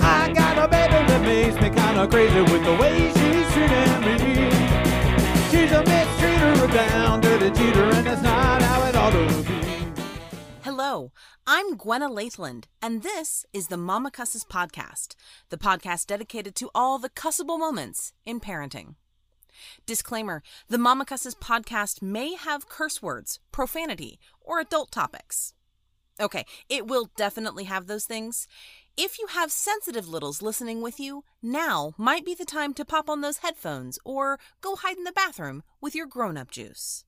I got a baby that makes me kind of crazy with the way she's treating me. She's a mistreater, a down dirty cheater, and that's not how it ought to be. Hello, I'm Gwenna Lathland, and this is the Mama Cusses Podcast, the podcast dedicated to all the cussable moments in parenting. Disclaimer, the Mama Cusses Podcast may have curse words, profanity, or adult topics. Okay, it will definitely have those things. If you have sensitive littles listening with you, now might be the time to pop on those headphones or go hide in the bathroom with your grown-up juice.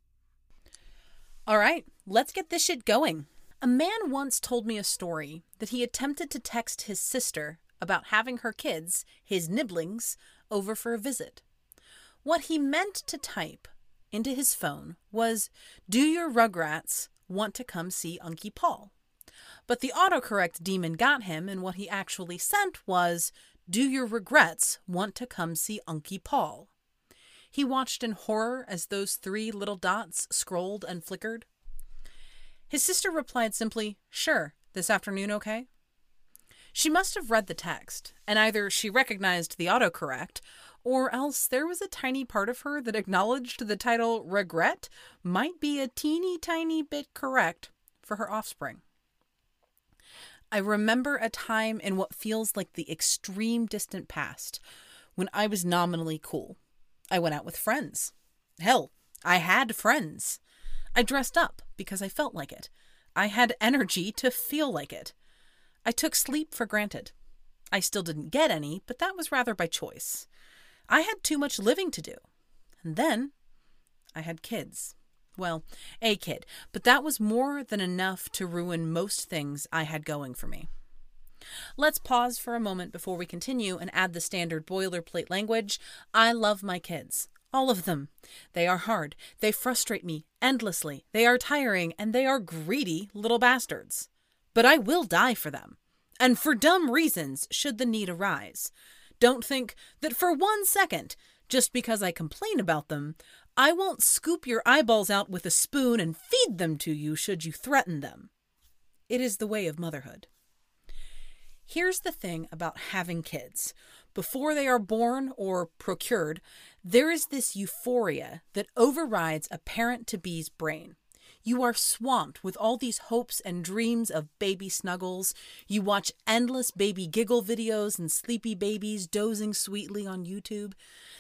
All right, let's get this shit going. A man once told me a story that he attempted to text his sister about having her kids, his nibblings, over for a visit. What he meant to type into his phone was, "Do your Rugrats want to come see Unkie Paul?" But the autocorrect demon got him, and what he actually sent was, "Do your regrets want to come see Unkie Paul?" He watched in horror as those three little dots scrolled and flickered. His sister replied simply, "Sure, this afternoon, okay?" She must have read the text, and either she recognized the autocorrect, or else there was a tiny part of her that acknowledged the title regret might be a teeny tiny bit correct for her offspring. I remember a time in what feels like the extreme distant past when I was nominally cool. I went out with friends. Hell, I had friends. I dressed up because I felt like it. I had energy to feel like it. I took sleep for granted. I still didn't get any, but that was rather by choice. I had too much living to do. And then I had kids. Well, a kid, but that was more than enough to ruin most things I had going for me. Let's pause for a moment before we continue and add the standard boilerplate language. I love my kids. All of them. They are hard. They frustrate me endlessly. They are tiring, and they are greedy little bastards. But I will die for them. And for dumb reasons, should the need arise. Don't think that for one second, just because I complain about them, I won't scoop your eyeballs out with a spoon and feed them to you should you threaten them. It is the way of motherhood. Here's the thing about having kids. Before they are born or procured, there is this euphoria that overrides a parent-to-be's brain. You are swamped with all these hopes and dreams of baby snuggles. You watch endless baby giggle videos and sleepy babies dozing sweetly on YouTube.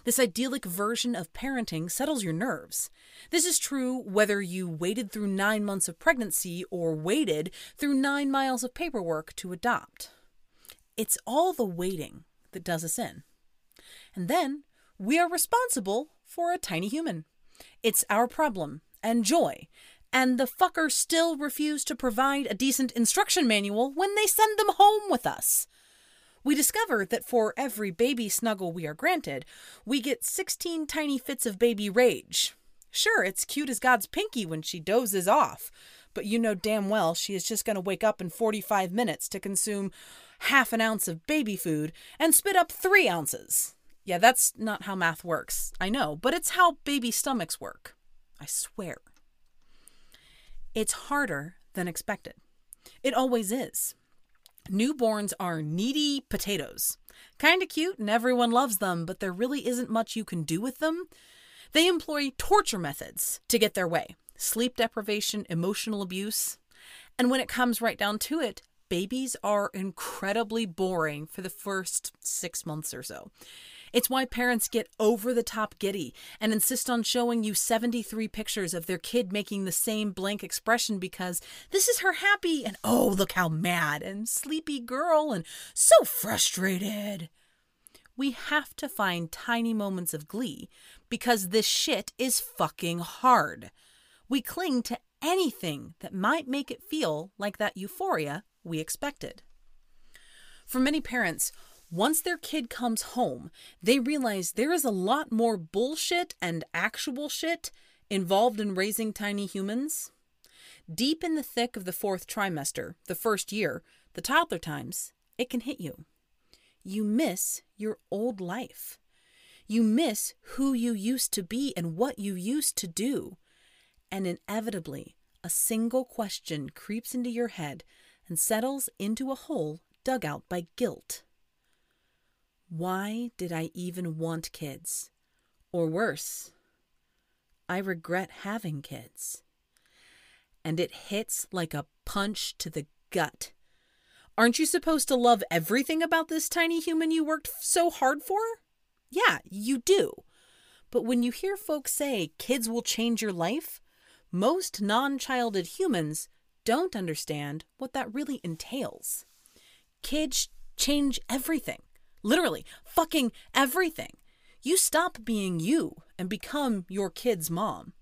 This idyllic version of parenting settles your nerves. This is true whether you waited through 9 months of pregnancy or waited through 9 miles of paperwork to adopt. It's all the waiting that does us in. And then we are responsible for a tiny human. It's our problem and joy. And the fuckers still refuse to provide a decent instruction manual when they send them home with us. We discover that for every baby snuggle we are granted, we get 16 tiny fits of baby rage. Sure, it's cute as God's pinky when she dozes off, but you know damn well she is just going to wake up in 45 minutes to consume half an ounce of baby food and spit up 3 ounces. Yeah, that's not how math works, I know, but it's how baby stomachs work. I swear. It's harder than expected. It always is. Newborns are needy potatoes. Kinda cute and everyone loves them, but there really isn't much you can do with them. They employ torture methods to get their way. Sleep deprivation, emotional abuse. And when it comes right down to it, babies are incredibly boring for the first 6 months or so. It's why parents get over-the-top giddy and insist on showing you 73 pictures of their kid making the same blank expression because this is her happy and oh, look how mad and sleepy girl and so frustrated. We have to find tiny moments of glee because this shit is fucking hard. We cling to anything that might make it feel like that euphoria we expected. For many parents, once their kid comes home, they realize there is a lot more bullshit and actual shit involved in raising tiny humans. Deep in the thick of the fourth trimester, the first year, the toddler times, it can hit you. You miss your old life. You miss who you used to be and what you used to do. and inevitably a single question creeps into your head and settles into a hole dug out by guilt. Why did I even want kids? Or worse, I regret having kids. And it hits like a punch to the gut. Aren't you supposed to love everything about this tiny human you worked so hard for? Yeah, you do. But when you hear folks say kids will change your life, most non-childed humans don't understand what that really entails. Kids change everything. Literally, fucking everything. You stop being you and become your kid's mom.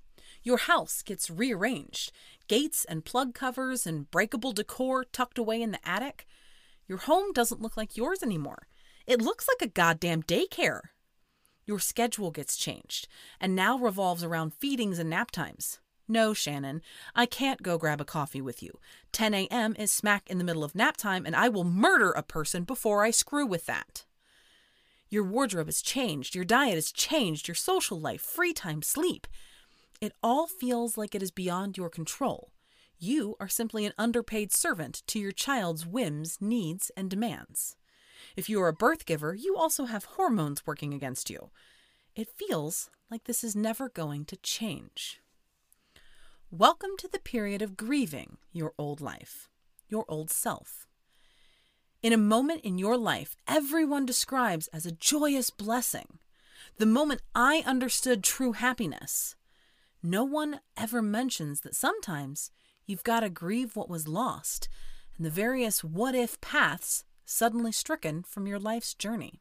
Your house gets rearranged. Gates and plug covers and breakable decor tucked away in the attic. Your home doesn't look like yours anymore. It looks like a goddamn daycare. Your schedule gets changed and now revolves around feedings and nap times. No, Shannon, I can't go grab a coffee with you. 10 a.m. is smack in the middle of nap time, and I will murder a person before I screw with that. Your wardrobe has changed. Your diet has changed. Your social life, free time, sleep. It all feels like it is beyond your control. You are simply an underpaid servant to your child's whims, needs, and demands. If you are a birth giver, you also have hormones working against you. It feels like this is never going to change. Welcome to the period of grieving your old life, your old self. In a moment in your life, everyone describes as a joyous blessing, the moment I understood true happiness. No one ever mentions that sometimes you've got to grieve what was lost and the various what-if paths suddenly stricken from your life's journey.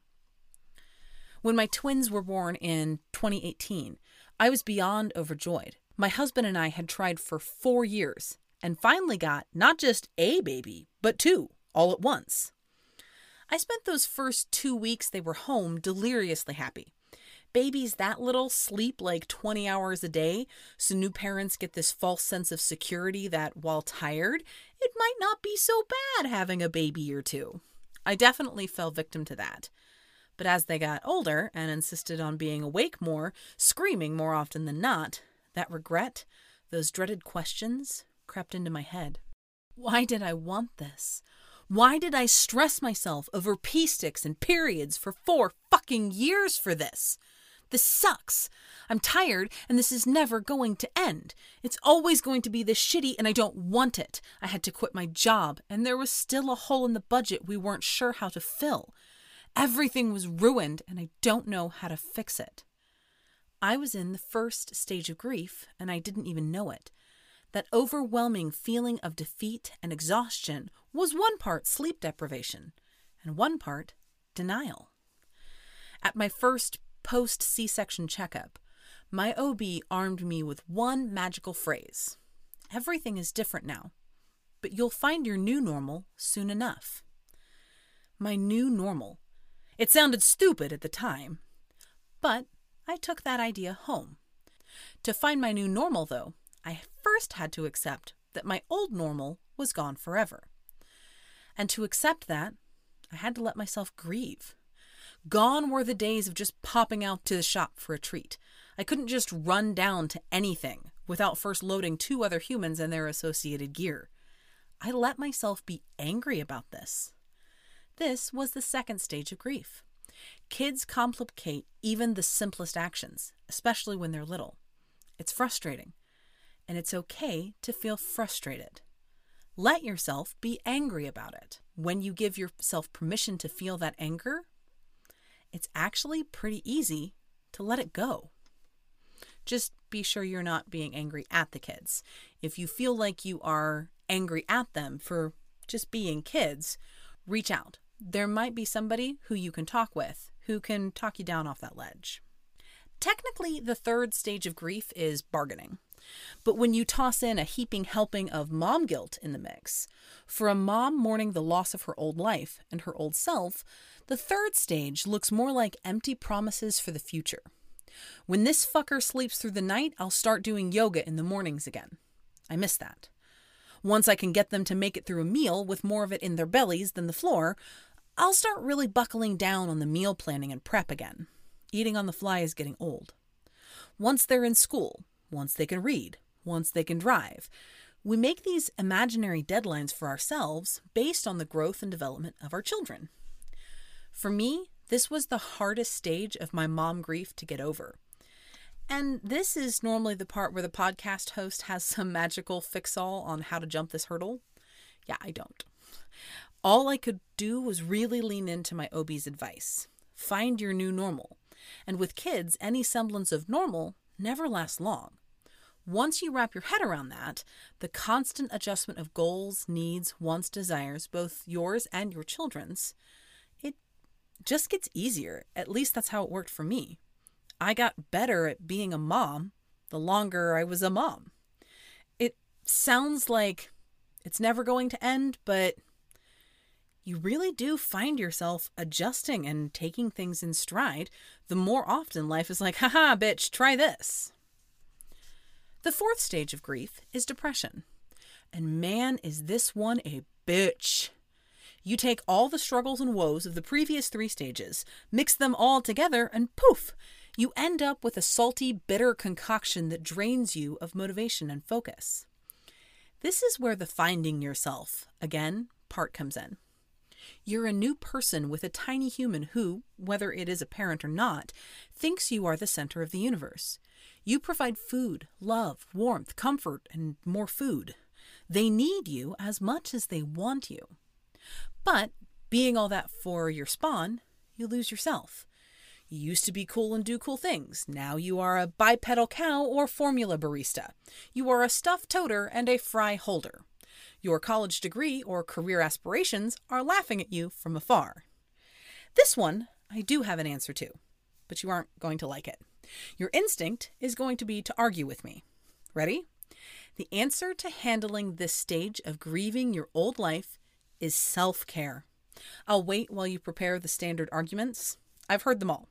When my twins were born in 2018, I was beyond overjoyed. My husband and I had tried for 4 years and finally got not just a baby, but two, all at once. I spent those first 2 weeks they were home deliriously happy. Babies that little sleep like 20 hours a day, so new parents get this false sense of security that, while tired, it might not be so bad having a baby or two. I definitely fell victim to that. But as they got older and insisted on being awake more, screaming more often than not, that regret, those dreaded questions, crept into my head. Why did I want this? Why did I stress myself over pee sticks and periods for 4 fucking years for this? This sucks. I'm tired, and this is never going to end. It's always going to be this shitty, and I don't want it. I had to quit my job, and there was still a hole in the budget we weren't sure how to fill. Everything was ruined, and I don't know how to fix it. I was in the first stage of grief, and I didn't even know it. That overwhelming feeling of defeat and exhaustion was one part sleep deprivation, and one part denial. At my first post-C-section checkup, my OB armed me with one magical phrase. Everything is different now, but you'll find your new normal soon enough. My new normal. It sounded stupid at the time, but I took that idea home. To find my new normal, though, I first had to accept that my old normal was gone forever. And to accept that, I had to let myself grieve. Gone were the days of just popping out to the shop for a treat. I couldn't just run down to anything without first loading 2 other humans and their associated gear. I let myself be angry about this. This was the second stage of grief. Kids complicate even the simplest actions, especially when they're little. It's frustrating, and it's okay to feel frustrated. Let yourself be angry about it. When you give yourself permission to feel that anger, it's actually pretty easy to let it go. Just be sure you're not being angry at the kids. If you feel like you are angry at them for just being kids, reach out. There might be somebody who you can talk with who can talk you down off that ledge. Technically, the third stage of grief is bargaining. But when you toss in a heaping helping of mom guilt in the mix, for a mom mourning the loss of her old life and her old self, the third stage looks more like empty promises for the future. When this fucker sleeps through the night, I'll start doing yoga in the mornings again. I miss that. Once I can get them to make it through a meal with more of it in their bellies than the floor, I'll start really buckling down on the meal planning and prep again. Eating on the fly is getting old. Once they're in school, once they can read, once they can drive. We make these imaginary deadlines for ourselves based on the growth and development of our children. For me, this was the hardest stage of my mom grief to get over. And this is normally the part where the podcast host has some magical fix-all on how to jump this hurdle. Yeah, I don't. All I could do was really lean into my OB's advice. Find your new normal. And with kids, any semblance of normal never lasts long. Once you wrap your head around that, the constant adjustment of goals, needs, wants, desires, both yours and your children's, it just gets easier. At least that's how it worked for me. I got better at being a mom the longer I was a mom. It sounds like it's never going to end, but you really do find yourself adjusting and taking things in stride the more often life is like, haha, bitch, try this. The fourth stage of grief is depression. And man, is this one a bitch. You take all the struggles and woes of the previous three stages, mix them all together, and poof, you end up with a salty, bitter concoction that drains you of motivation and focus. This is where the finding yourself, again, part comes in. You're a new person with a tiny human who, whether it is a parent or not, thinks you are the center of the universe. You provide food, love, warmth, comfort, and more food. They need you as much as they want you. But being all that for your spawn, you lose yourself. You used to be cool and do cool things. Now you are a bipedal cow or formula barista. You are a stuff toter and a fry holder. Your college degree or career aspirations are laughing at you from afar. This one I do have an answer to, but you aren't going to like it. Your instinct is going to be to argue with me. Ready? The answer to handling this stage of grieving your old life is self-care. I'll wait while you prepare the standard arguments. I've heard them all.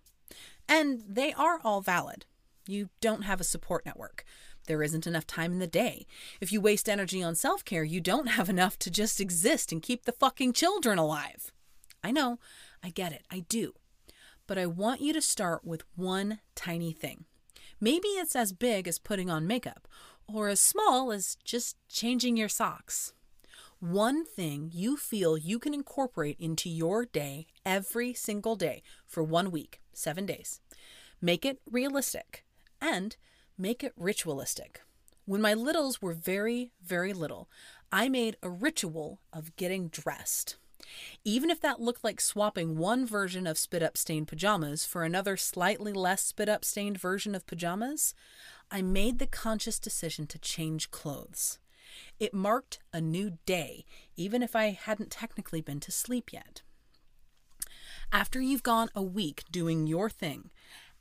And they are all valid. You don't have a support network. There isn't enough time in the day. If you waste energy on self-care, you don't have enough to just exist and keep the fucking children alive. I know. I get it. I do. But I want you to start with one tiny thing. Maybe it's as big as putting on makeup, or as small as just changing your socks. One thing you feel you can incorporate into your day every single day for 1 week, 7 days. Make it realistic and make it ritualistic. When my littles were very, very little, I made a ritual of getting dressed. Even if that looked like swapping one version of spit-up stained pajamas for another slightly less spit-up stained version of pajamas, I made the conscious decision to change clothes. It marked a new day, even if I hadn't technically been to sleep yet. After you've gone a week doing your thing,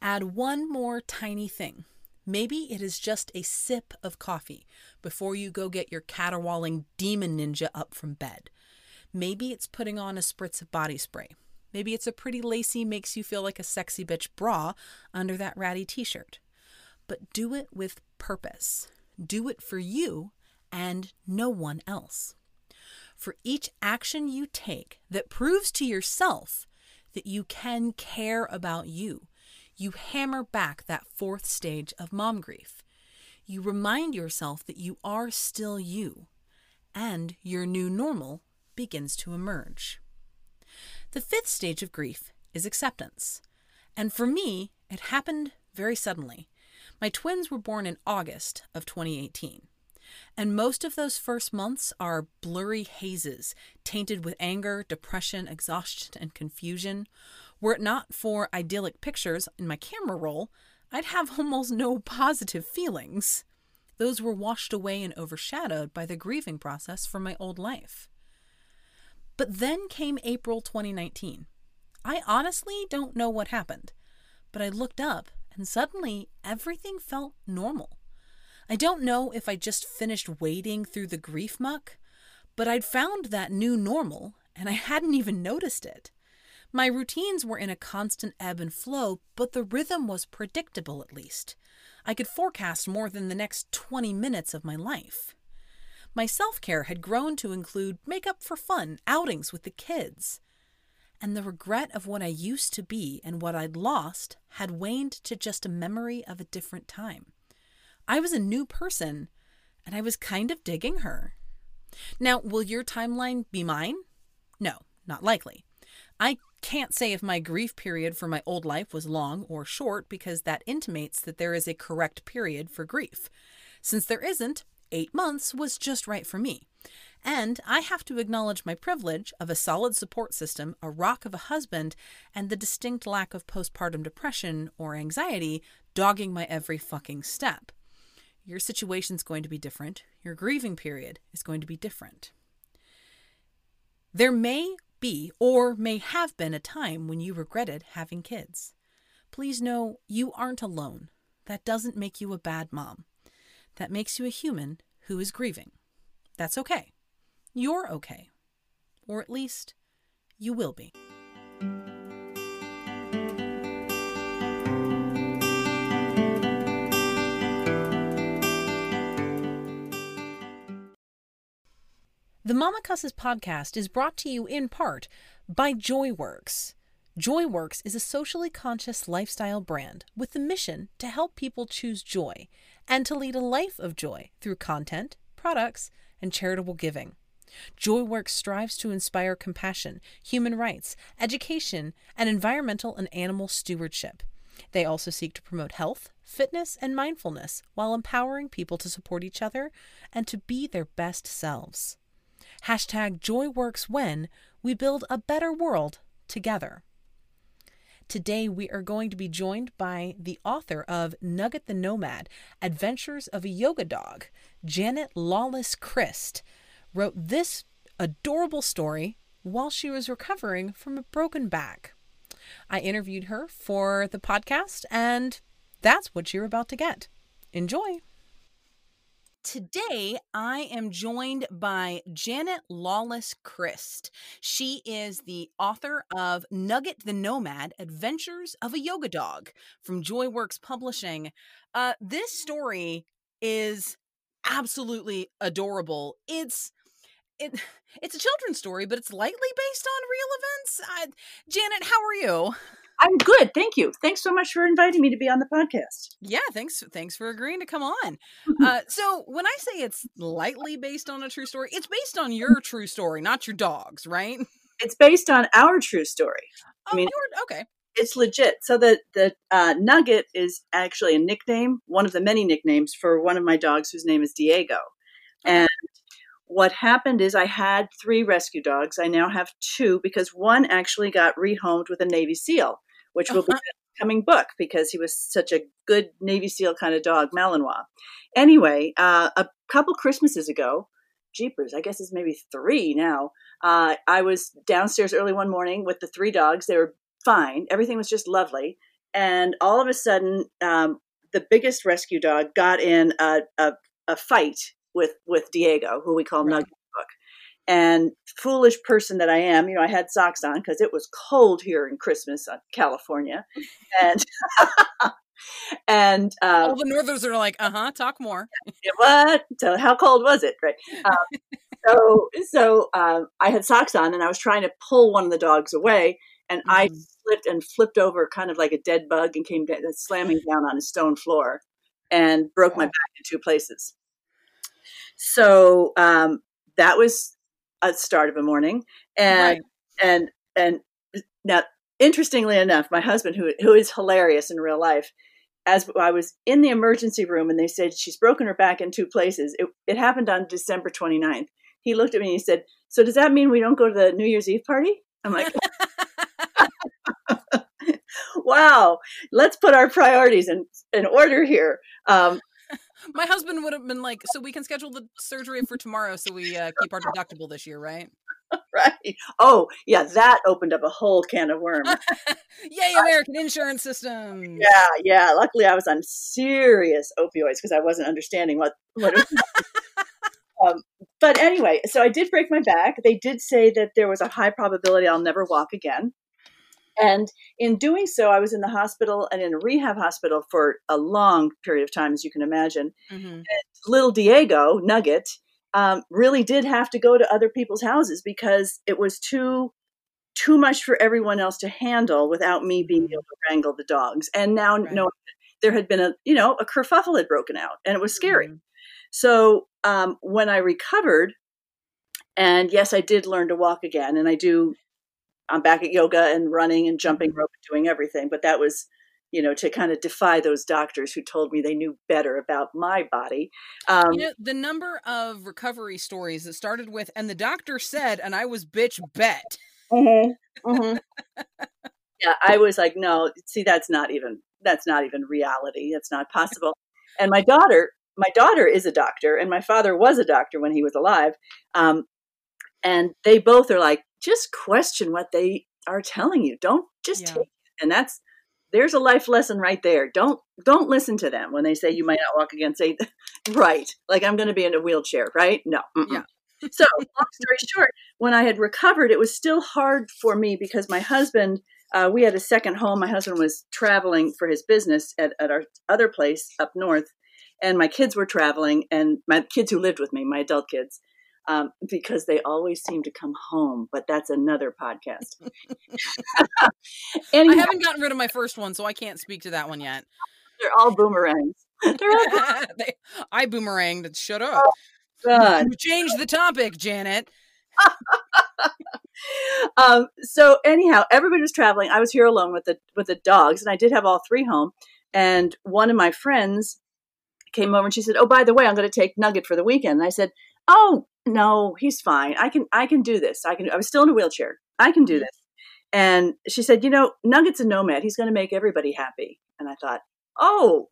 add one more tiny thing. Maybe it is just a sip of coffee before you go get your caterwauling demon ninja up from bed. Maybe it's putting on a spritz of body spray. Maybe it's a pretty lacy makes you feel like a sexy bitch bra under that ratty t-shirt. But do it with purpose. Do it for you and no one else. For each action you take that proves to yourself that you can care about you, you hammer back that fourth stage of mom grief. You remind yourself that you are still you, and your new normal begins to emerge. The fifth stage of grief is acceptance. And for me, it happened very suddenly. My twins were born in August of 2018. And most of those first months are blurry hazes, tainted with anger, depression, exhaustion, and confusion. Were it not for idyllic pictures in my camera roll, I'd have almost no positive feelings. Those were washed away and overshadowed by the grieving process from my old life. But then came April 2019. I honestly don't know what happened, but I looked up and suddenly everything felt normal. I don't know if I just finished wading through the grief muck, but I'd found that new normal and I hadn't even noticed it. My routines were in a constant ebb and flow, but the rhythm was predictable at least. I could forecast more than the next 20 minutes of my life. My self-care had grown to include makeup for fun, outings with the kids. And the regret of what I used to be and what I'd lost had waned to just a memory of a different time. I was a new person, and I was kind of digging her. Now, will your timeline be mine? No, not likely. I can't say if my grief period for my old life was long or short, because that intimates that there is a correct period for grief. Since there isn't, 8 months was just right for me. And I have to acknowledge my privilege of a solid support system, a rock of a husband, and the distinct lack of postpartum depression or anxiety dogging my every fucking step. Your situation's going to be different. Your grieving period is going to be different. There may be or may have been a time when you regretted having kids. Please know you aren't alone. That doesn't make you a bad mom. That makes you a human who is grieving. That's okay. You're okay. Or at least, you will be. The Mama Cusses podcast is brought to you in part by JoyWorks. JoyWorks is a socially conscious lifestyle brand with the mission to help people choose joy and to lead a life of joy through content, products, and charitable giving. JoyWorks strives to inspire compassion, human rights, education, and environmental and animal stewardship. They also seek to promote health, fitness, and mindfulness while empowering people to support each other and to be their best selves. Hashtag JoyWorks when we build a better world together. Today we are going to be joined by the author of Nugget the Nomad, Adventures of a Yoga Dog, Janet Lawless Crist. Wrote this adorable story while she was recovering from a broken back. I interviewed her for the podcast, and that's what you're about to get. Enjoy. Today, I am joined by Janet Lawless Crist. She is the author of Nugget the Nomad, Adventures of a Yoga Dog from JoyWorks Publishing. This story is absolutely adorable. It's a children's story, but it's lightly based on real events. Janet, how are you? I'm good. Thank you. Thanks so much for inviting me to be on the podcast. Yeah, thanks for agreeing to come on. So when I say it's lightly based on a true story, it's based on your true story, not your dog's, right? It's based on our true story. Oh, I mean, okay. It's legit. So the Nugget is actually a nickname, one of the many nicknames for one of my dogs whose name is Diego. And what happened is I had 3 rescue dogs. I now have 2 because one actually got rehomed with a Navy SEAL, which will be an upcoming book because he was such a good Navy SEAL kind of dog, Malinois. Anyway, a couple Christmases ago, jeepers, I guess it's maybe 3 now, I was downstairs early one morning with the 3 dogs. They were fine. Everything was just lovely. And all of a sudden, the biggest rescue dog got in a fight with Diego, who we call Nugget in the book. And foolish person that I am, I had socks on because it was cold here in Christmas on California. And all the Northerners are like, talk more. What? So how cold was it? Right. So I had socks on and I was trying to pull one of the dogs away. And I slipped and flipped over kind of like a dead bug and came down, slamming down on a stone floor and broke my back in 2 places. So that was a start of a morning. And now, interestingly enough, my husband, who is hilarious in real life, as I was in the emergency room and they said, she's broken her back in 2 places. It happened on December 29th. He looked at me and he said, so does that mean we don't go to the New Year's Eve party? I'm like, wow, let's put our priorities in order here. My husband would have been like, so we can schedule the surgery for tomorrow so we keep our deductible this year, right? Right. Oh, yeah, that opened up a whole can of worms. Yay, American insurance system. Yeah. Luckily, I was on serious opioids because I wasn't understanding what it was. But anyway, so I did break my back. They did say that there was a high probability I'll never walk again. And in doing so, I was in the hospital and in a rehab hospital for a long period of time, as you can imagine. Mm-hmm. And little Diego, Nugget, really did have to go to other people's houses because it was too much for everyone else to handle without me being able to wrangle the dogs. And now, knowing that there had been a kerfuffle had broken out, and it was scary. Mm-hmm. So when I recovered, and yes, I did learn to walk again, and I'm back at yoga and running and jumping rope and doing everything. But that was, to kind of defy those doctors who told me they knew better about my body. The number of recovery stories that started with, and the doctor said, and I was bitch bet. Mm-hmm, mm-hmm. Yeah, I was like, no, see, that's not even reality. That's not possible. And my daughter is a doctor, and my father was a doctor when he was alive. And they both are like, just question what they are telling you. Don't just take it. And there's a life lesson right there. Don't listen to them when they say you might not walk again. Say, right, like I'm going to be in a wheelchair, right? No. Mm-mm. Yeah. So long story short, when I had recovered, it was still hard for me because my husband, we had a second home. My husband was traveling for his business at our other place up north. And my kids were traveling, and my kids who lived with me, my adult kids, because they always seem to come home. But that's another podcast. Anyway, I haven't gotten rid of my first one, so I can't speak to that one yet. They're all boomerangs. I boomeranged. Shut up. God. You changed the topic, Janet. So anyhow, everybody was traveling. I was here alone with the dogs, and I did have all three home. And one of my friends came over and she said, "Oh, by the way, I'm going to take Nugget for the weekend." And I said, "Oh no, he's fine. I can do this. I was still in a wheelchair. I can do this." And she said, "Nugget's a nomad. He's going to make everybody happy." And I thought, oh,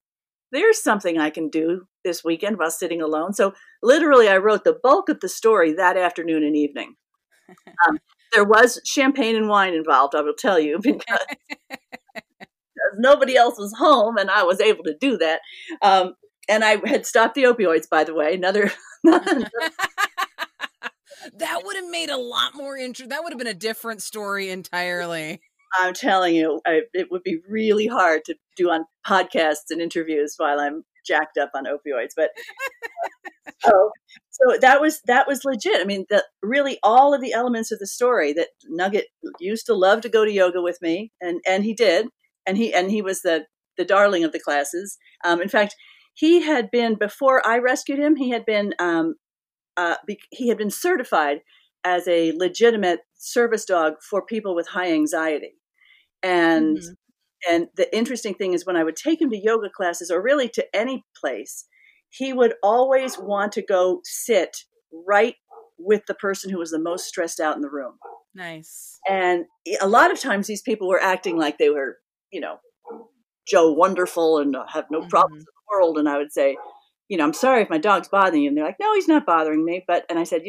there's something I can do this weekend while sitting alone. So literally I wrote the bulk of the story that afternoon and evening. There was champagne and wine involved, I will tell you, because nobody else was home and I was able to do that. And I had stopped the opioids, by the way, another. That would have made a lot more interest. That would have been a different story entirely. I'm telling you, it would be really hard to do on podcasts and interviews while I'm jacked up on opioids. But so that was legit. I mean, really all of the elements of the story that Nugget used to love to go to yoga with me, and he did, and he was the darling of the classes. In fact, he had been, before I rescued him, he had been certified as a legitimate service dog for people with high anxiety. And mm-hmm. and the interesting thing is, when I would take him to yoga classes, or really to any place, he would always want to go sit right with the person who was the most stressed out in the room. Nice. And a lot of times these people were acting like they were, Joe Wonderful and have no mm-hmm. problems in the world. And I would say, "I'm sorry if my dog's bothering you." And they're like, "No, he's not bothering me." And I said,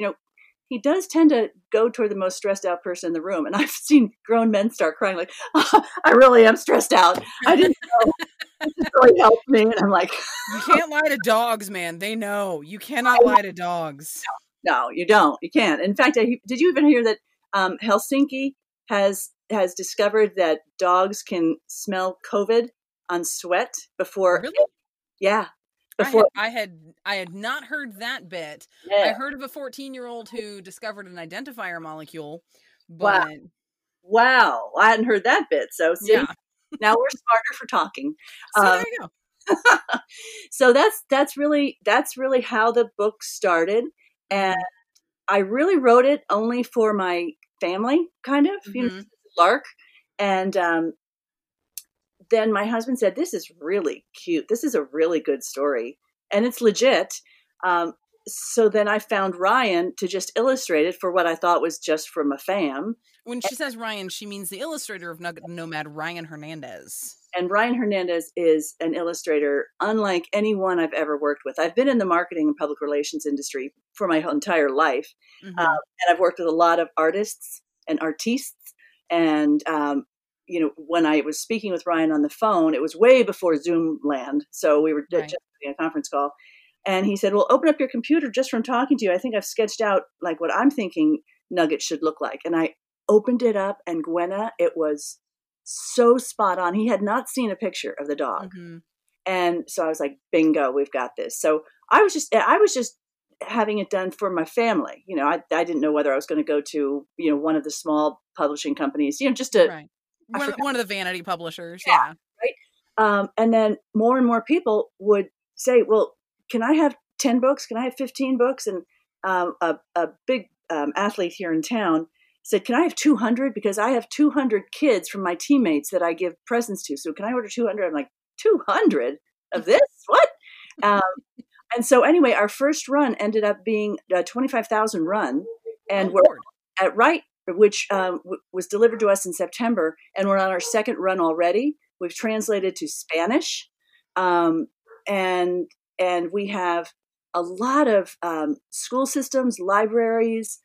"He does tend to go toward the most stressed out person in the room." And I've seen grown men start crying like, "Oh, I really am stressed out. I didn't know. It really helped me." And I'm like, you can't lie to dogs, man. They know. You cannot lie to dogs. No, you don't. You can't. In fact, did you even hear that Helsinki has discovered that dogs can smell COVID on sweat before? Really? Yeah. I had not heard that bit. Yeah. I heard of a 14-year-old who discovered an identifier molecule. But... Wow. I hadn't heard that bit. So see, now we're smarter for talking. So there you go. So that's really how the book started. And I really wrote it only for my family, kind of, mm-hmm. Lark. And, then my husband said, "This is really cute. This is a really good story. And it's legit." So then I found Ryan to just illustrate it for what I thought was just from a fam. When she says Ryan, she means the illustrator of Nugget the Nomad, Ryan Hernandez. And Ryan Hernandez is an illustrator unlike anyone I've ever worked with. I've been in the marketing and public relations industry for my entire life. Mm-hmm. And I've worked with a lot of artists and artistes. And, when I was speaking with Ryan on the phone, it was way before Zoom land. So we were just doing a conference call. And he said, "Well, open up your computer just from talking to you. I think I've sketched out like what I'm thinking Nugget should look like." And I opened it up, and Gwenna, it was so spot on. He had not seen a picture of the dog. Mm-hmm. And so I was like, bingo, we've got this. So I was just having it done for my family. I didn't know whether I was going to go to, one of the small publishing companies, just to... Right. One of the vanity publishers. Yeah. Right. And then more and more people would say, "Well, can I have 10 books? Can I have 15 books? And a big athlete here in town said, can I have 200? Because I have 200 kids from my teammates that I give presents to. So can I order 200? I'm like, 200 of this? What? And so anyway, our first run ended up being a 25,000 run. And we're at right, which was delivered to us in September. And we're on our second run already. We've translated to Spanish. And we have a lot of school systems, libraries,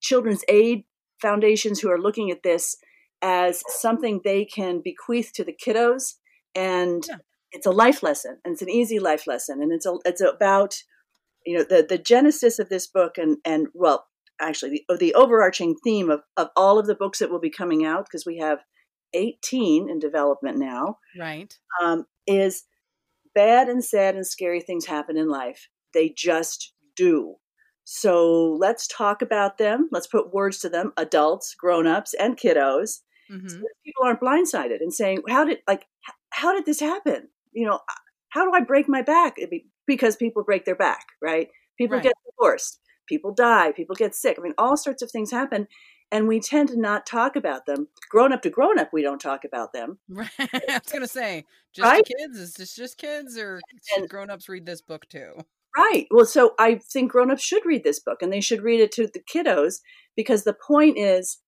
children's aid foundations who are looking at this as something they can bequeath to the kiddos. And it's a life lesson, and it's an easy life lesson. And it's about, you know, the genesis of this book and well, actually the overarching theme of all of the books that will be coming out, because we have 18 in development now, right? Is bad and sad and scary things happen in life. They just do. So let's talk about them. Let's put words to them, adults, grown-ups, and kiddos. Mm-hmm. So that people aren't blindsided and saying, how did this happen? You know, how do I break my back? Because people break their back, right? People get divorced. People die. People get sick. I mean, all sorts of things happen, and we tend to not talk about them. Grown up to grown up, we don't talk about them. Right. I was going to say, just kids. Is this just kids, or should grown-ups read this book too? Right. Well, so I think grown-ups should read this book, and they should read it to the kiddos, because the point is,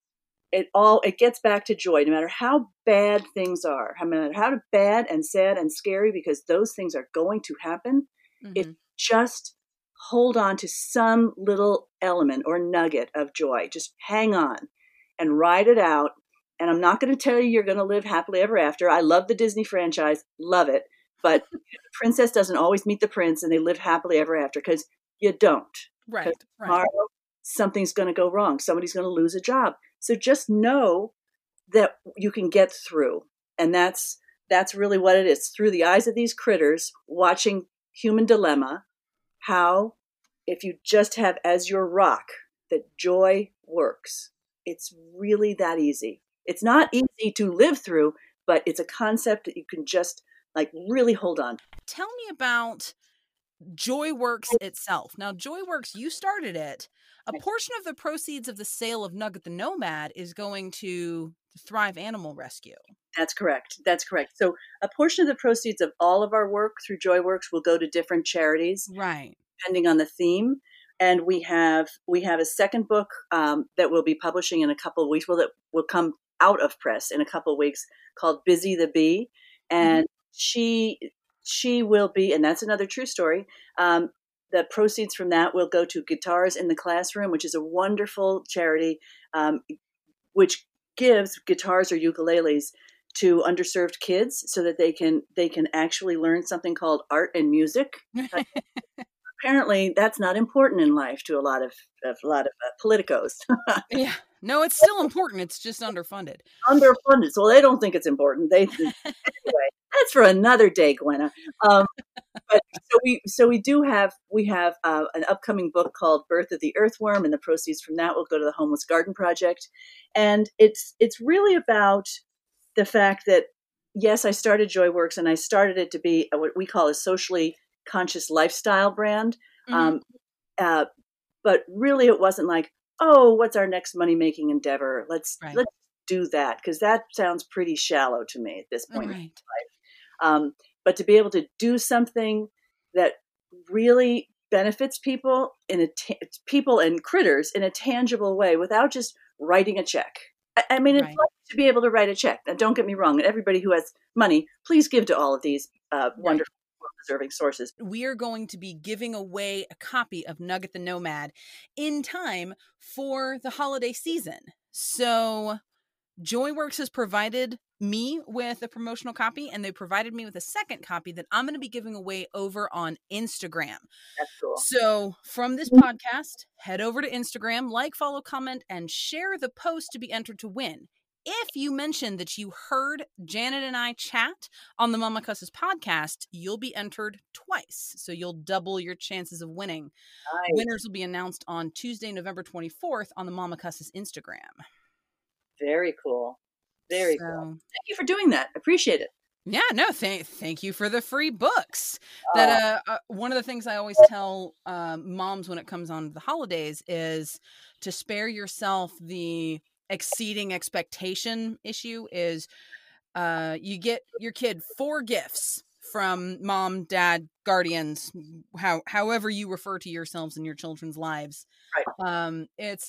it gets back to joy, no matter how bad things are, no matter how bad and sad and scary, because those things are going to happen. Mm-hmm. If just hold on to some little element or nugget of joy, just hang on and ride it out. And I'm not going to tell you you're going to live happily ever after. I love the Disney franchise, love it. But the princess doesn't always meet the prince and they live happily ever after, because you don't. Right. Tomorrow, something's going to go wrong. Somebody's going to lose a job. So just know that you can get through. And that's really what it is. Through the eyes of these critters, watching human dilemma, how if you just have as your rock that joy works. It's really that easy. It's not easy to live through, but it's a concept that you can just really hold on. Tell me about JoyWorks itself. Now, JoyWorks, you started it. A portion of the proceeds of the sale of Nugget the Nomad is going to Thrive Animal Rescue. That's correct. So a portion of the proceeds of all of our work through JoyWorks will go to different charities, right? Depending on the theme. And we have a second book that we'll be publishing in a couple of weeks. Well, that will come out of press in a couple of weeks, called Busy the Bee. And she will be, and that's another true story. The proceeds from that will go to Guitars in the Classroom, which is a wonderful charity, which gives guitars or ukuleles to underserved kids so that they can actually learn something called art and music. Apparently, that's not important in life to a lot of politicos. Yeah. No, it's still important. It's just underfunded. So they don't think it's important. Anyway, that's for another day, Gwenna. But we have an upcoming book called Birth of the Earthworm, and the proceeds from that will go to the Homeless Garden Project. And it's really about the fact that, yes, I started JoyWorks, and I started it to be what we call a socially conscious lifestyle brand. Mm-hmm. But really, it wasn't like, oh, what's our next money-making endeavor? Let's do that, because that sounds pretty shallow to me at this point in life. But to be able to do something that really benefits people people and critters in a tangible way, without just writing a check. I mean, it's like to be able to write a check. Now, don't get me wrong. And everybody who has money, please give to all of these wonderful, deserving sources. We are going to be giving away a copy of Nugget the Nomad in time for the holiday season. So JoyWorks has provided me with a promotional copy, and they provided me with a second copy that I'm going to be giving away over on Instagram. That's cool. So from this podcast, head over to Instagram, like, follow, comment, and share the post to be entered to win. If you mention that you heard Janet and I chat on the Mama Cusses podcast, you'll be entered twice. So you'll double your chances of winning. Nice. Winners will be announced on Tuesday, November 24th on the Mama Cusses Instagram. Very cool. Thank you for doing that. Appreciate it. Yeah, no, thank you for the free books. One of the things I always tell moms when it comes on the holidays is to spare yourself the exceeding expectation issue. Is you get your kid 4 gifts from mom, dad, guardians, however you refer to yourselves in your children's lives. Right. It's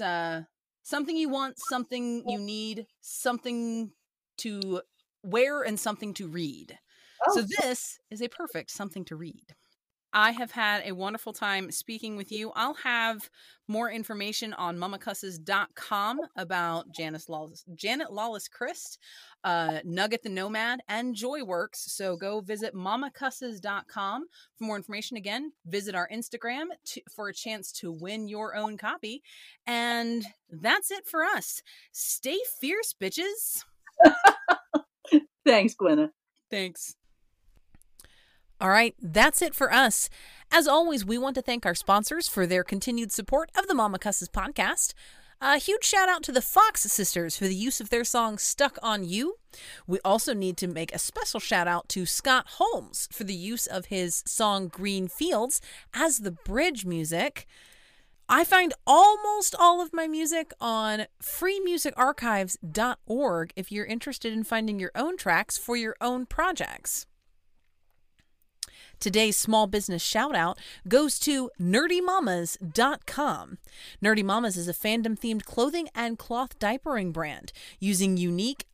something you want, something you need, something to wear, and something to read. Oh. So this is a perfect something to read. I have had a wonderful time speaking with you. I'll have more information on mamacusses.com about Janet Lawless Crist, Nugget the Nomad, and JoyWorks. So go visit mamacusses.com for more information. Again, visit our Instagram for a chance to win your own copy. And that's it for us. Stay fierce, bitches. Thanks, Gwenna. Thanks. All right, that's it for us. As always, we want to thank our sponsors for their continued support of the Mama Cusses podcast. A huge shout out to the Fox sisters for the use of their song Stuck on You. We also need to make a special shout out to Scott Holmes for the use of his song Green Fields as the bridge music. I find almost all of my music on freemusicarchives.org if you're interested in finding your own tracks for your own projects. Today's small business shout out goes to nerdymamas.com. Nerdy Mamas is a fandom themed clothing and cloth diapering brand. Using unique,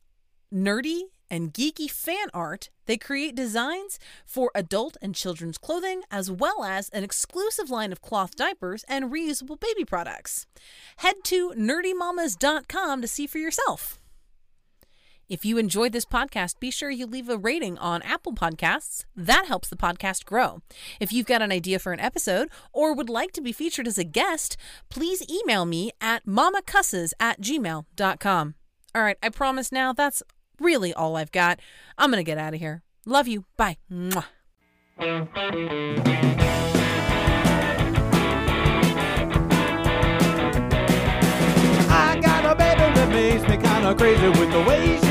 nerdy, and geeky fan art, they create designs for adult and children's clothing, as well as an exclusive line of cloth diapers and reusable baby products. Head to nerdymamas.com to see for yourself. If you enjoyed this podcast, be sure you leave a rating on Apple Podcasts. That helps the podcast grow. If you've got an idea for an episode or would like to be featured as a guest, please email me at mamacusses@gmail.com. All right, I promise now that's really all I've got. I'm going to get out of here. Love you. Bye. Mwah. Makes me kinda crazy with the way she